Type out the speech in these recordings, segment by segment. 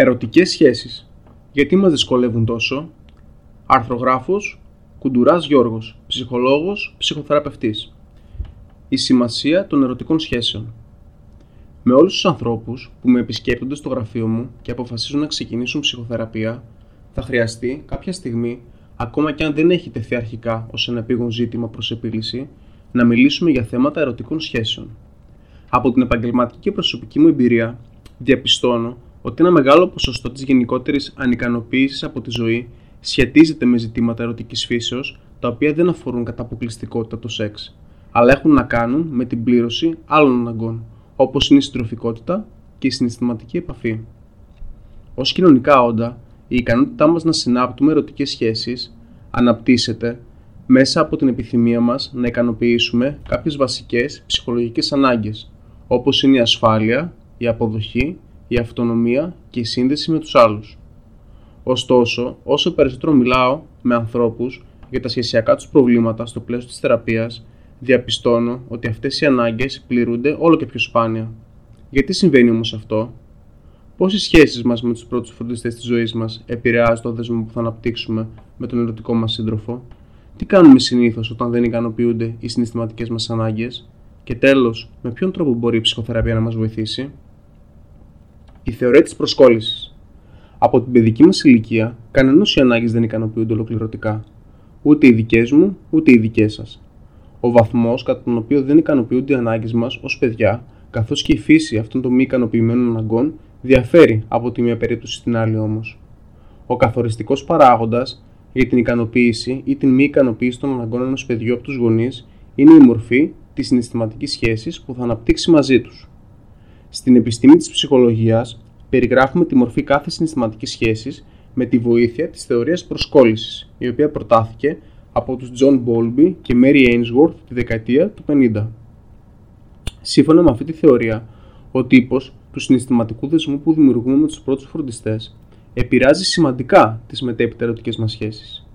Ερωτικές σχέσεις. Γιατί μας δυσκολεύουν τόσο? Αρθρογράφος Κουντουράς Γιώργος, ψυχολόγος, ψυχοθεραπευτής. Η σημασία των ερωτικών σχέσεων. Με όλους τους ανθρώπους που με επισκέπτονται στο γραφείο μου και αποφασίζουν να ξεκινήσουν ψυχοθεραπεία, θα χρειαστεί κάποια στιγμή, ακόμα και αν δεν έχει τεθεί αρχικά ως ένα επίγον ζήτημα προς επίλυση, να μιλήσουμε για θέματα ερωτικών σχέσεων. Από την επαγγελματική και προσωπική μου εμπειρία, διαπιστώνω ότι ένα μεγάλο ποσοστό της γενικότερης ανικανοποίησης από τη ζωή σχετίζεται με ζητήματα ερωτικής φύσεως, τα οποία δεν αφορούν κατά αποκλειστικότητα το σεξ, αλλά έχουν να κάνουν με την πλήρωση άλλων αναγκών, όπως είναι η συντροφικότητα και η συναισθηματική επαφή. Ως κοινωνικά όντα, η ικανότητά μας να συνάπτουμε ερωτικές σχέσεις αναπτύσσεται μέσα από την επιθυμία μας να ικανοποιήσουμε κάποιες βασικές ψυχολογικές ανάγκες, όπως είναι η ασφάλεια, η αποδοχή, η αυτονομία και η σύνδεση με τους άλλους. Ωστόσο, όσο περισσότερο μιλάω με ανθρώπους για τα σχεσιακά τους προβλήματα στο πλαίσιο της θεραπείας, διαπιστώνω ότι αυτές οι ανάγκες πληρούνται όλο και πιο σπάνια. Γιατί συμβαίνει όμως αυτό? Πώς οι σχέσεις μας με τους πρώτους φροντιστές της ζωής μας επηρεάζει το δεσμό που θα αναπτύξουμε με τον ερωτικό μας σύντροφο? Τι κάνουμε συνήθως όταν δεν ικανοποιούνται οι συναισθηματικές μας ανάγκες? Και τέλος, με ποιον τρόπο μπορεί η ψυχοθεραπεία να μας βοηθήσει? Η θεωρία της προσκόλλησης. Από την παιδική μας ηλικία, κανενός οι ανάγκες δεν ικανοποιούνται ολοκληρωτικά. Ούτε οι δικές μου, ούτε οι δικές σας. Ο βαθμός κατά τον οποίο δεν ικανοποιούνται οι ανάγκες μας ως παιδιά, καθώς και η φύση αυτών των μη ικανοποιημένων αναγκών, διαφέρει από τη μία περίπτωση στην άλλη όμως. Ο καθοριστικός παράγοντας για την ικανοποίηση ή την μη ικανοποίηση των αναγκών ενός παιδιού από τους γονείς είναι η μορφή της συναισθηματικής σχέσης που θα αναπτύξει μαζί τους. Στην επιστήμη της ψυχολογίας, περιγράφουμε τη μορφή κάθε συναισθηματικής σχέσης με τη βοήθεια της θεωρίας προσκόλλησης, η οποία προτάθηκε από τους John Bowlby και Mary Ainsworth τη δεκαετία του 50. Σύμφωνα με αυτή τη θεωρία, ο τύπος του συναισθηματικού δεσμού που δημιουργούμε με τους πρώτους φροντιστές επηρεάζει σημαντικά τις μετέπειτα ερωτικές μας σχέσεις.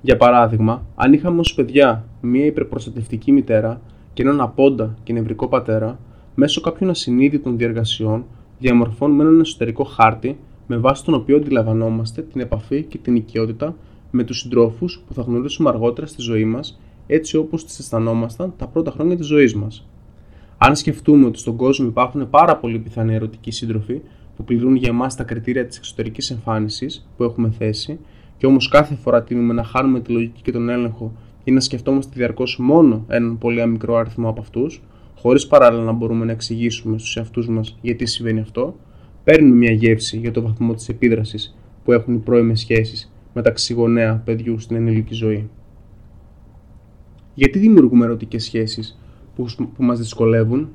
Για παράδειγμα, αν είχαμε ως παιδιά μία υπερπροστατευτική μητέρα και έναν απόντα και νευρικό πατέρα, μέσω κάποιων ασυνείδητων διεργασιών διαμορφώνουμε έναν εσωτερικό χάρτη με βάση τον οποίο αντιλαμβανόμαστε την επαφή και την οικειότητα με τους συντρόφους που θα γνωρίσουμε αργότερα στη ζωή μας, έτσι όπως τις αισθανόμασταν τα πρώτα χρόνια της ζωής μας. Αν σκεφτούμε ότι στον κόσμο υπάρχουν πάρα πολλοί πιθανοί ερωτικοί σύντροφοι που πληρούν για εμάς τα κριτήρια της εξωτερικής εμφάνισης που έχουμε θέσει, και όμως κάθε φορά τείνουμε να χάνουμε τη λογική και τον έλεγχο ή να σκεφτόμαστε διαρκώς μόνο έναν πολύ μικρό αριθμό από αυτούς, χωρίς παράλληλα να μπορούμε να εξηγήσουμε στους εαυτούς μας γιατί συμβαίνει αυτό, παίρνουμε μια γεύση για τον βαθμό της επίδρασης που έχουν οι πρώιμες σχέσεις μεταξύ γονέα παιδιού στην ενήλικη ζωή. Γιατί δημιουργούμε ερωτικές σχέσεις που μας δυσκολεύουν?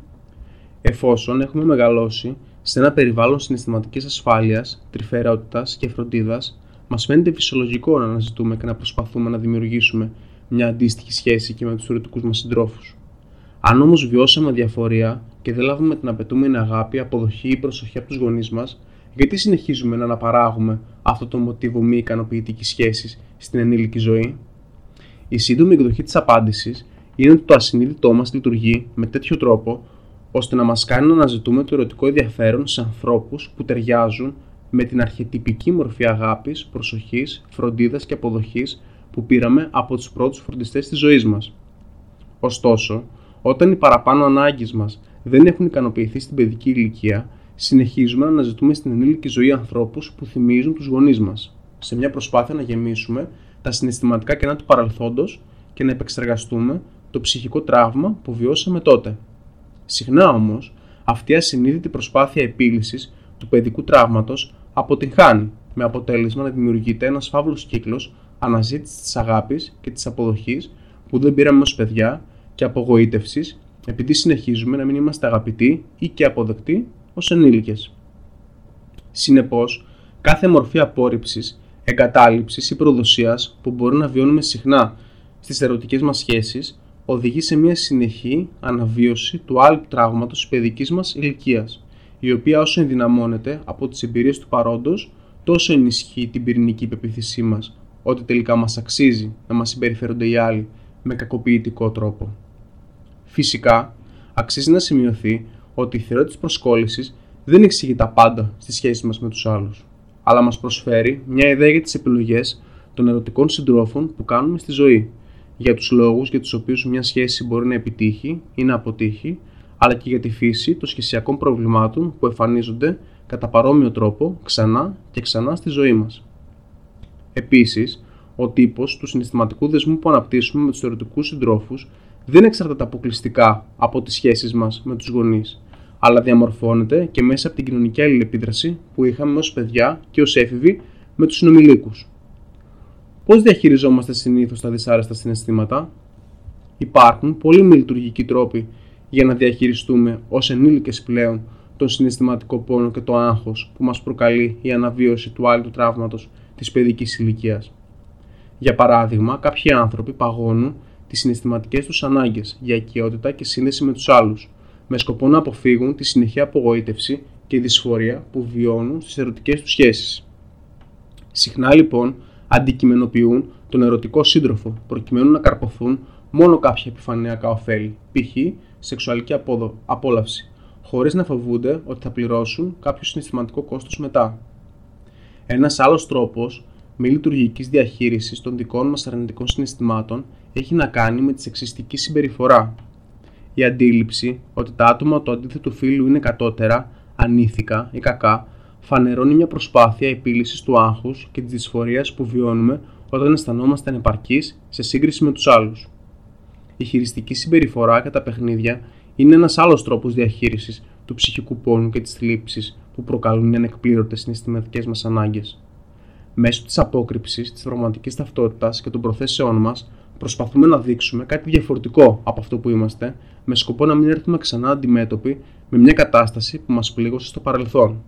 Εφόσον έχουμε μεγαλώσει σε ένα περιβάλλον συναισθηματικής ασφάλειας, τρυφερότητας και φροντίδας, μας φαίνεται φυσιολογικό να αναζητούμε και να προσπαθούμε να δημιουργήσουμε μια αντίστοιχη σχέση και με τους ερωτικούς μας συντρόφους. Αν όμως βιώσαμε διαφορία και δεν λάβουμε την απαιτούμενη αγάπη, αποδοχή ή προσοχή από τους γονείς μας, γιατί συνεχίζουμε να αναπαράγουμε αυτό το μοτίβο μη ικανοποιητικής σχέσης στην ενήλικη ζωή? Η σύντομη εκδοχή της απάντησης είναι ότι το ασυνείδητό μας λειτουργεί με τέτοιο τρόπο ώστε να μας κάνει να αναζητούμε το ερωτικό ενδιαφέρον σε ανθρώπους που ταιριάζουν με την αρχετυπική μορφή αγάπης, προσοχής, φροντίδας και αποδοχής που πήραμε από τους πρώτους φροντιστές της ζωής μας. Ωστόσο, όταν οι παραπάνω ανάγκες μας δεν έχουν ικανοποιηθεί στην παιδική ηλικία, συνεχίζουμε να αναζητούμε στην ενήλικη ζωή ανθρώπους που θυμίζουν τους γονείς μας, σε μια προσπάθεια να γεμίσουμε τα συναισθηματικά κενά του παρελθόντος και να επεξεργαστούμε το ψυχικό τραύμα που βιώσαμε τότε. Συχνά όμως, αυτή η ασυνείδητη προσπάθεια επίλυσης του παιδικού τραύματος αποτυγχάνει, με αποτέλεσμα να δημιουργείται ένας φαύλος κύκλος αναζήτησης της αγάπης και της αποδοχής που δεν πήραμε ως παιδιά και απογοήτευσης, επειδή συνεχίζουμε να μην είμαστε αγαπητοί ή και αποδεκτοί ως ενήλικες. Συνεπώς, κάθε μορφή απόρριψης, εγκατάλειψης ή προδοσίας που μπορεί να βιώνουμε συχνά στις ερωτικές μας σχέσεις οδηγεί σε μια συνεχή αναβίωση του άλλου τραύματος της παιδικής μας ηλικίας, η οποία όσο ενδυναμώνεται από τις εμπειρίες του παρόντος, τόσο ενισχύει την πυρηνική πεποίθησή μας ότι τελικά μας αξίζει να μας συμπεριφέρονται οι άλλοι με κακοποιητικό τρόπο. Φυσικά, αξίζει να σημειωθεί ότι η θεωρία της προσκόλλησης δεν εξηγεί τα πάντα στις σχέσεις μας με τους άλλους. αλλά μας προσφέρει μια ιδέα για τις επιλογές των ερωτικών συντρόφων που κάνουμε στη ζωή, για τους λόγους για τους οποίους μια σχέση μπορεί να επιτύχει ή να αποτύχει, αλλά και για τη φύση των σχεσιακών προβλημάτων που εμφανίζονται κατά παρόμοιο τρόπο ξανά και ξανά στη ζωή μας. Επίσης, ο τύπος του συναισθηματικού δεσμού που αναπτύσσουμε με τους ερωτικούς συντρόφους δεν εξαρτάται αποκλειστικά από τις σχέσεις μας με τους γονείς, αλλά διαμορφώνεται και μέσα από την κοινωνική αλληλεπίδραση που είχαμε ως παιδιά και ως έφηβοι με τους συνομηλίκους. Πώς διαχειριζόμαστε συνήθως τα δυσάρεστα συναισθήματα? Υπάρχουν πολύ μη λειτουργικοί τρόποι για να διαχειριστούμε ως ενήλικες πλέον τον συναισθηματικό πόνο και το άγχος που μας προκαλεί η αναβίωση του άλλου τραύματος της παιδικής ηλικίας. Για παράδειγμα, κάποιοι άνθρωποι παγώνουν τις συναισθηματικές τους ανάγκες για οικειότητα και σύνδεση με τους άλλους, με σκοπό να αποφύγουν τη συνεχή απογοήτευση και δυσφορία που βιώνουν στις ερωτικές τους σχέσεις. Συχνά λοιπόν αντικειμενοποιούν τον ερωτικό σύντροφο προκειμένου να καρποθούν μόνο κάποια επιφανειακά ωφέλη, π.χ. σεξουαλική απόλαυση, χωρίς να φοβούνται ότι θα πληρώσουν κάποιο συναισθηματικό κόστος μετά. Ένας άλλος τρόπος μη λειτουργικής διαχείρισης των δικών μας αρνητικών συναισθημάτων έχει να κάνει με τη σεξιστική συμπεριφορά. Η αντίληψη ότι τα άτομα του αντίθετου φύλου είναι κατώτερα, ανήθικα ή κακά, φανερώνει μια προσπάθεια επίλυσης του άγχους και της δυσφορίας που βιώνουμε όταν αισθανόμαστε ανεπαρκείς σε σύγκριση με τους άλλους. Η χειριστική συμπεριφορά και τα παιχνίδια είναι ένας άλλος τρόπος διαχείρισης του ψυχικού πόνου και της θλίψης που προκαλούν οι ανεκπλήρωτες συναισθηματικές μας ανάγκες. Μέσω της απόκρυψης, της πραγματικής ταυτότητας και των προθέσεών μας, προσπαθούμε να δείξουμε κάτι διαφορετικό από αυτό που είμαστε, με σκοπό να μην έρθουμε ξανά αντιμέτωποι με μια κατάσταση που μας πλήγωσε στο παρελθόν.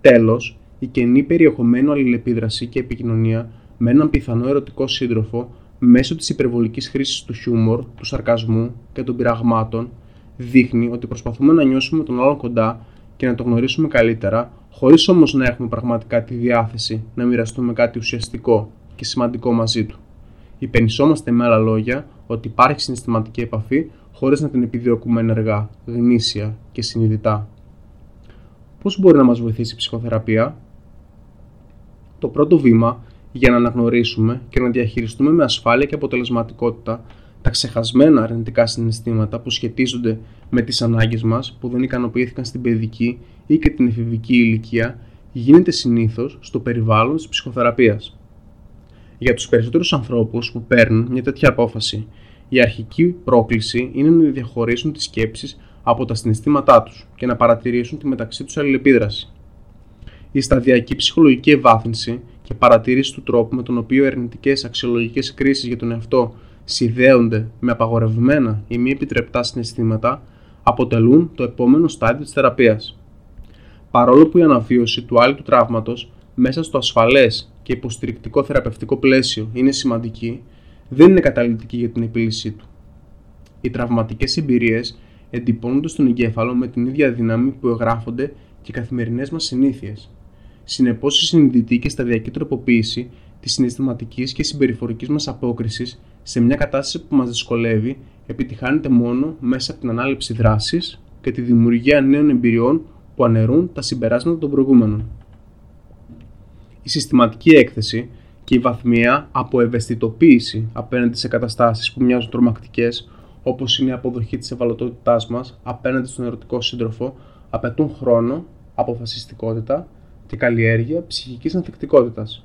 Τέλος, η κενή περιεχομένου αλληλεπίδραση και επικοινωνία με έναν πιθανό ερωτικό σύντροφο μέσω της υπερβολικής χρήσης του χιούμορ, του σαρκασμού και των πειραγμάτων δείχνει ότι προσπαθούμε να νιώσουμε τον άλλον κοντά και να το γνωρίσουμε καλύτερα, χωρίς όμως να έχουμε πραγματικά τη διάθεση να μοιραστούμε κάτι ουσιαστικό και σημαντικό μαζί του. Υπενισόμαστε με άλλα λόγια ότι υπάρχει συναισθηματική επαφή χωρίς να την επιδιώκουμε ενεργά, γνήσια και συνειδητά. Πώς μπορεί να μας βοηθήσει η ψυχοθεραπεία? Το πρώτο βήμα για να αναγνωρίσουμε και να διαχειριστούμε με ασφάλεια και αποτελεσματικότητα τα ξεχασμένα αρνητικά συναισθήματα που σχετίζονται με τις ανάγκες μας που δεν ικανοποιήθηκαν στην παιδική ή και την εφηβική ηλικία γίνεται συνήθως στο περιβάλλον της ψυχοθεραπείας. Για τους περισσότερους ανθρώπους που παίρνουν μια τέτοια απόφαση, η αρχική πρόκληση είναι να διαχωρίσουν τις σκέψεις από τα συναισθήματά τους και να παρατηρήσουν τη μεταξύ τους αλληλεπίδραση. Η σταδιακή ψυχολογική ευάθυνση και παρατήρηση του τρόπου με τον οποίο ερνητικές αξιολογικές κρίσεις για τον εαυτό συνδέονται με απαγορευμένα ή μη επιτρεπτά συναισθήματα αποτελούν το επόμενο στάδιο της θεραπείας. Παρόλο που η αναβίωση του άλλου του τραύματος μέσα στο ασφαλές και υποστηρικτικό θεραπευτικό πλαίσιο είναι σημαντική, δεν είναι καταλυτική για την επίλυσή του. Οι τραυματικές εμπειρίες εντυπώνονται στον εγκέφαλο με την ίδια δύναμη που εγγράφονται και οι καθημερινές μας συνήθειες. Συνεπώς, η συνειδητή και σταδιακή τροποποίηση της συναισθηματικής και συμπεριφορικής μας απόκρισης σε μια κατάσταση που μας δυσκολεύει επιτυχάνεται μόνο μέσα από την ανάληψη δράσης και τη δημιουργία νέων εμπειριών που αναιρούν τα συμπεράσματα των προηγούμενων. Η συστηματική έκθεση και η βαθμιαία αποευαισθητοποίηση απέναντι σε καταστάσεις που μοιάζουν τρομακτικές, όπως είναι η αποδοχή της ευαλωτότητάς μας απέναντι στον ερωτικό σύντροφο, απαιτούν χρόνο, αποφασιστικότητα και καλλιέργεια ψυχικής ανθεκτικότητας.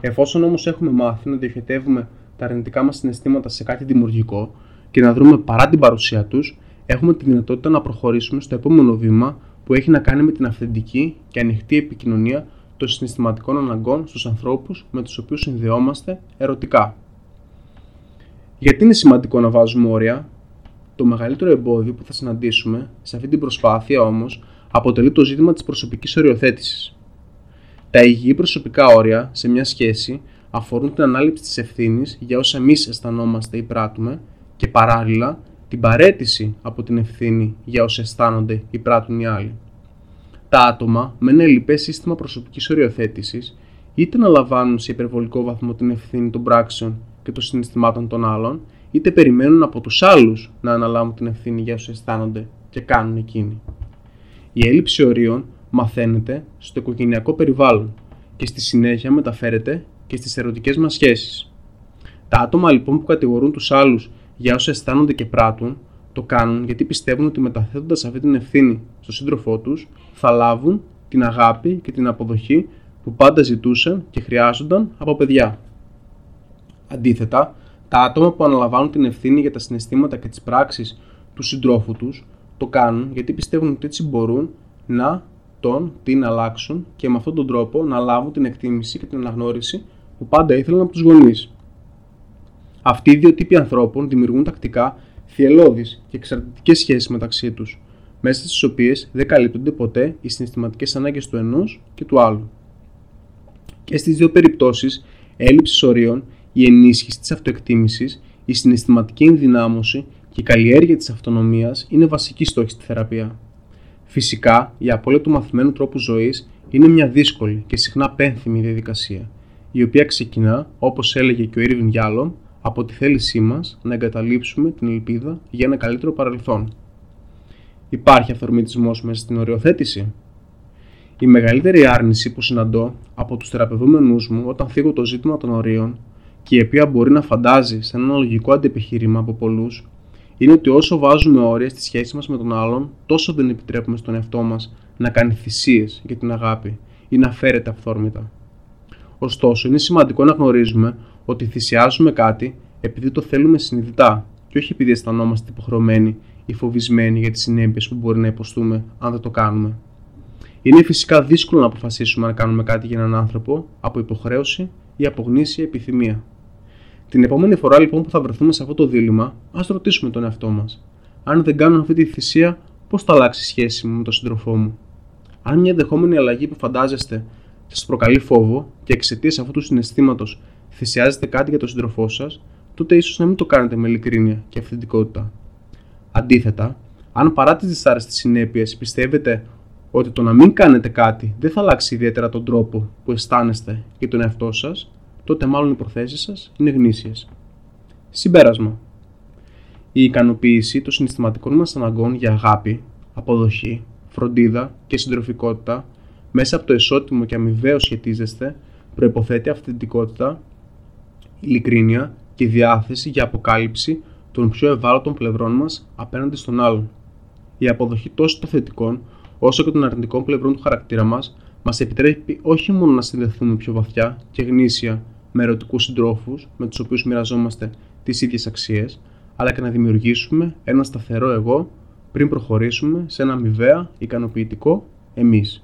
Εφόσον όμως έχουμε μάθει να διοχετεύουμε τα αρνητικά μας συναισθήματα σε κάτι δημιουργικό και να δρούμε παρά την παρουσία τους, έχουμε τη δυνατότητα να προχωρήσουμε στο επόμενο βήμα που έχει να κάνει με την αυθεντική και ανοιχτή επικοινωνία των συναισθηματικών αναγκών στους ανθρώπους με τους οποίους συνδεόμαστε ερωτικά. Γιατί είναι σημαντικό να βάζουμε όρια? Το μεγαλύτερο εμπόδιο που θα συναντήσουμε σε αυτή την προσπάθεια όμως αποτελεί το ζήτημα της προσωπικής οριοθέτησης. Τα υγιή προσωπικά όρια σε μια σχέση αφορούν την ανάληψη της ευθύνης για όσα εμείς αισθανόμαστε ή πράττουμε και παράλληλα την παραίτηση από την ευθύνη για όσα αισθάνονται ή πράττουν οι άλλοι. Τα άτομα με ένα ελλειπές σύστημα προσωπικής οριοθέτησης είτε αναλαμβάνουν σε υπερβολικό βαθμό την ευθύνη των πράξεων και των συναισθημάτων των άλλων, είτε περιμένουν από τους άλλους να αναλάβουν την ευθύνη για όσα αισθάνονται και κάνουν εκείνοι. Η έλλειψη ορίων μαθαίνεται στο οικογενειακό περιβάλλον και στη συνέχεια μεταφέρεται και στις ερωτικές μας σχέσεις. Τα άτομα λοιπόν που κατηγορούν τους άλλους για όσα αισθάνονται και πράττουν, το κάνουν γιατί πιστεύουν ότι μεταθέτοντας αυτή την ευθύνη στον σύντροφό τους, θα λάβουν την αγάπη και την αποδοχή που πάντα ζητούσαν και χρειάζονταν από παιδιά. Αντίθετα, τα άτομα που αναλαμβάνουν την ευθύνη για τα συναισθήματα και τις πράξεις του συντρόφου τους, το κάνουν γιατί πιστεύουν ότι έτσι μπορούν να την αλλάξουν και με αυτόν τον τρόπο να λάβουν την εκτίμηση και την αναγνώριση που πάντα ήθελαν από τους γονείς. Αυτοί οι δύο τύποι ανθρώπων δημιουργούν τακτικά θυελλώδεις και εξαρτητικές σχέσεις μεταξύ τους, μέσα στις οποίες δεν καλύπτονται ποτέ οι συναισθηματικές ανάγκες του ενός και του άλλου. Και στις δύο περιπτώσεις, έλλειψης ορίων, η ενίσχυση της αυτοεκτίμησης, η συναισθηματική ενδυνάμωση και η καλλιέργεια της αυτονομίας είναι βασικοί στόχοι στη θεραπεία. Φυσικά, η απώλεια του μαθημένου τρόπου ζωής είναι μια δύσκολη και συχνά πένθυμη διαδικασία, η οποία ξεκινά, όπως έλεγε και ο Έρβιν Γιάλομ, από τη θέλησή μας να εγκαταλείψουμε την ελπίδα για ένα καλύτερο παρελθόν. Υπάρχει αυθορμητισμός μέσα στην οριοθέτηση? Η μεγαλύτερη άρνηση που συναντώ από τους θεραπευόμενους μου όταν θίγω το ζήτημα των ορίων και η οποία μπορεί να φαντάζει σαν ένα λογικό αντιεπιχείρημα από πολλούς, είναι ότι όσο βάζουμε όρια στη σχέση μας με τον άλλον, τόσο δεν επιτρέπουμε στον εαυτό μας να κάνει θυσίες για την αγάπη ή να φέρεται αυθόρμητα. Ωστόσο, είναι σημαντικό να γνωρίζουμε ότι θυσιάζουμε κάτι επειδή το θέλουμε συνειδητά και όχι επειδή αισθανόμαστε υποχρεωμένοι ή φοβισμένοι για τις συνέπειες που μπορεί να υποστούμε αν δεν το κάνουμε. Είναι φυσικά δύσκολο να αποφασίσουμε αν κάνουμε κάτι για έναν άνθρωπο από υποχρέωση ή από γνήσια επιθυμία. Την επόμενη φορά λοιπόν που θα βρεθούμε σε αυτό το δίλημμα, ας ρωτήσουμε τον εαυτό μας. Αν δεν κάνω αυτή τη θυσία, πώς θα αλλάξει η σχέση μου με τον σύντροφό μου? Αν μια ενδεχόμενη αλλαγή που φαντάζεστε σας προκαλεί φόβο και εξαιτίας αυτού του συναισθήματος θυσιάζετε κάτι για τον σύντροφό σας, τότε ίσως να μην το κάνετε με ειλικρίνεια και αυθεντικότητα. Αντίθετα, αν παρά τις δυσάρεστες συνέπειες πιστεύετε ότι το να μην κάνετε κάτι δεν θα αλλάξει ιδιαίτερα τον τρόπο που αισθάνεστε για τον εαυτό σας, τότε μάλλον οι προθέσεις σας είναι γνήσιες. Συμπέρασμα. Η ικανοποίηση των συναισθηματικών μας αναγκών για αγάπη, αποδοχή, φροντίδα και συντροφικότητα μέσα από το ισότιμο και αμοιβαίο σχετίζεστε προϋποθέτει αυθεντικότητα, ειλικρίνεια και διάθεση για αποκάλυψη των πιο ευάλωτων πλευρών μας απέναντι στον άλλον. Η αποδοχή τόσο των θετικών όσο και των αρνητικών πλευρών του χαρακτήρα μας επιτρέπει όχι μόνο να συνδεθούμε πιο βαθιά και γνήσια με ερωτικούς συντρόφους με τους οποίους μοιραζόμαστε τις ίδιες αξίες, αλλά και να δημιουργήσουμε ένα σταθερό εγώ πριν προχωρήσουμε σε ένα αμοιβαία ικανοποιητικό εμείς.